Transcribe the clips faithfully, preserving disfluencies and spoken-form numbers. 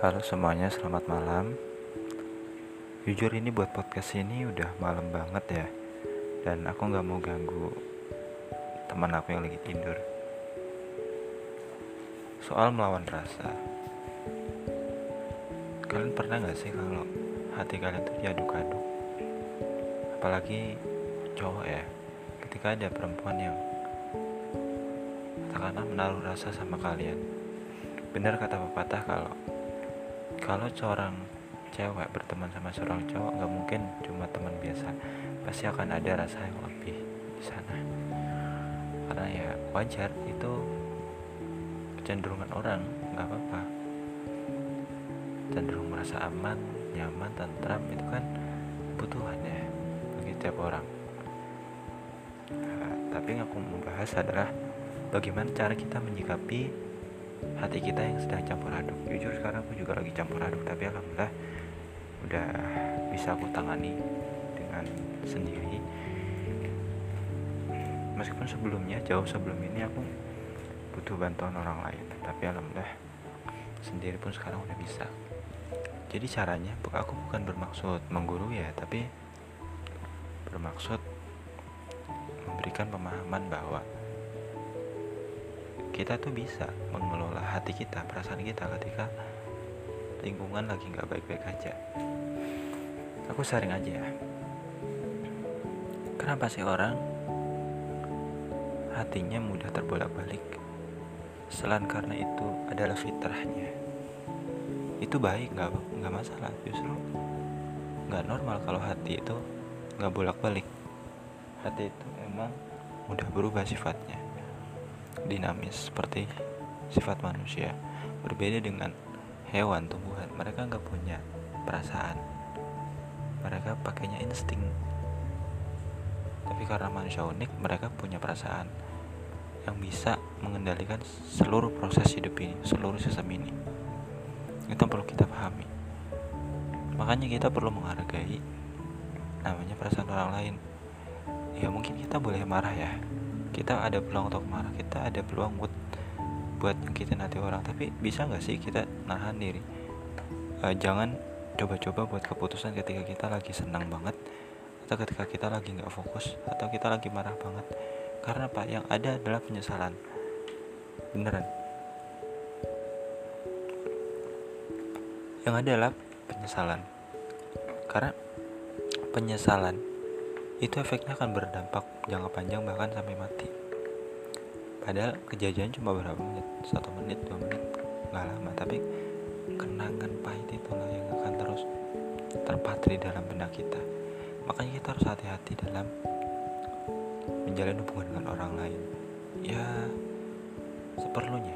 Halo semuanya, selamat malam. Jujur ini buat podcast ini udah malam banget ya. Dan aku gak mau ganggu teman aku yang lagi tidur. Soal melawan rasa. Kalian pernah gak sih kalau hati kalian tuh diaduk-aduk? Apalagi cowok ya, ketika ada perempuan yang katakanlah menaruh rasa sama kalian. Benar kata pepatah kalau Kalau seorang cewek berteman sama seorang cowok nggak mungkin cuma teman biasa, pasti akan ada rasa yang lebih di sana. Karena ya wajar, itu kecenderungan orang, nggak apa-apa. Cenderung merasa aman, nyaman, tentram itu kan kebutuhannya bagi tiap orang. Nah, tapi yang aku membahas adalah bagaimana cara kita menyikapi hati kita yang sedang campur aduk. Jujur sekarang aku juga lagi campur aduk, tapi alhamdulillah udah bisa aku tangani dengan sendiri. Meskipun sebelumnya, jauh sebelum ini aku butuh bantuan orang lain, tapi alhamdulillah sendiri pun sekarang udah bisa. Jadi caranya, aku bukan bermaksud menggurui ya, tapi bermaksud memberikan pemahaman bahwa kita tuh bisa mengelola hati kita, perasaan kita ketika lingkungan lagi gak baik-baik aja. Aku sering aja ya, kenapa sih orang hatinya mudah terbolak-balik? Selain karena itu adalah fitrahnya. Itu baik, gak, gak masalah. Justru gak normal kalau hati itu gak bolak-balik. Hati itu emang mudah berubah sifatnya, dinamis seperti sifat manusia. Berbeda dengan hewan, tumbuhan, mereka nggak punya perasaan, mereka pakainya insting. Tapi karena manusia unik, mereka punya perasaan yang bisa mengendalikan seluruh proses hidup ini, seluruh sistem ini. Itu perlu kita pahami. Makanya kita perlu menghargai namanya perasaan orang lain. Ya mungkin kita boleh marah ya, kita ada peluang untuk marah, kita ada peluang buat buat nyakitin hati orang, tapi bisa nggak sih kita nahan diri? E, jangan coba-coba buat keputusan ketika kita lagi senang banget, atau ketika kita lagi nggak fokus, atau kita lagi marah banget. Karena apa yang ada adalah penyesalan, beneran. Yang ada adalah penyesalan, karena penyesalan itu efeknya akan berdampak jangka panjang, bahkan sampai mati. Padahal kejadian cuma berapa menit, satu menit, dua menit, nggak lama. Tapi kenangan pahit itulah yang akan terus terpatri dalam benak kita. Makanya kita harus hati-hati dalam menjalin hubungan dengan orang lain. Ya seperlunya.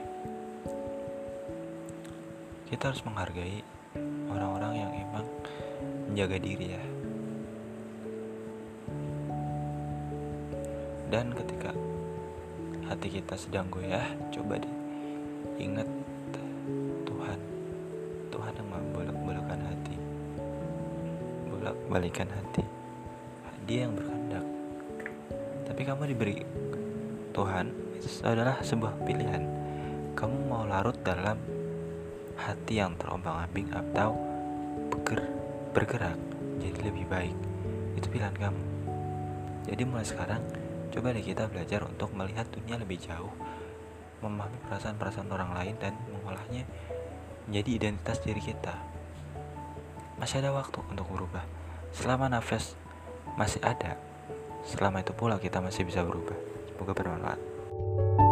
Kita harus menghargai orang-orang yang emang menjaga diri ya. Dan ketika hati kita sedang goyah, coba deh ingat Tuhan. Tuhan yang membolak-balikkan hati, bolak-balikan hati. Dia yang berkehendak. Tapi kamu diberi Tuhan, itu adalah sebuah pilihan. Kamu mau larut dalam hati yang terombang-ambing atau bergerak jadi lebih baik, itu pilihan kamu. Jadi mulai sekarang, coba deh kita belajar untuk melihat dunia lebih jauh, memahami perasaan-perasaan orang lain dan mengolahnya menjadi identitas diri kita. Masih ada waktu untuk berubah. Selama nafas masih ada, selama itu pula kita masih bisa berubah. Semoga bermanfaat.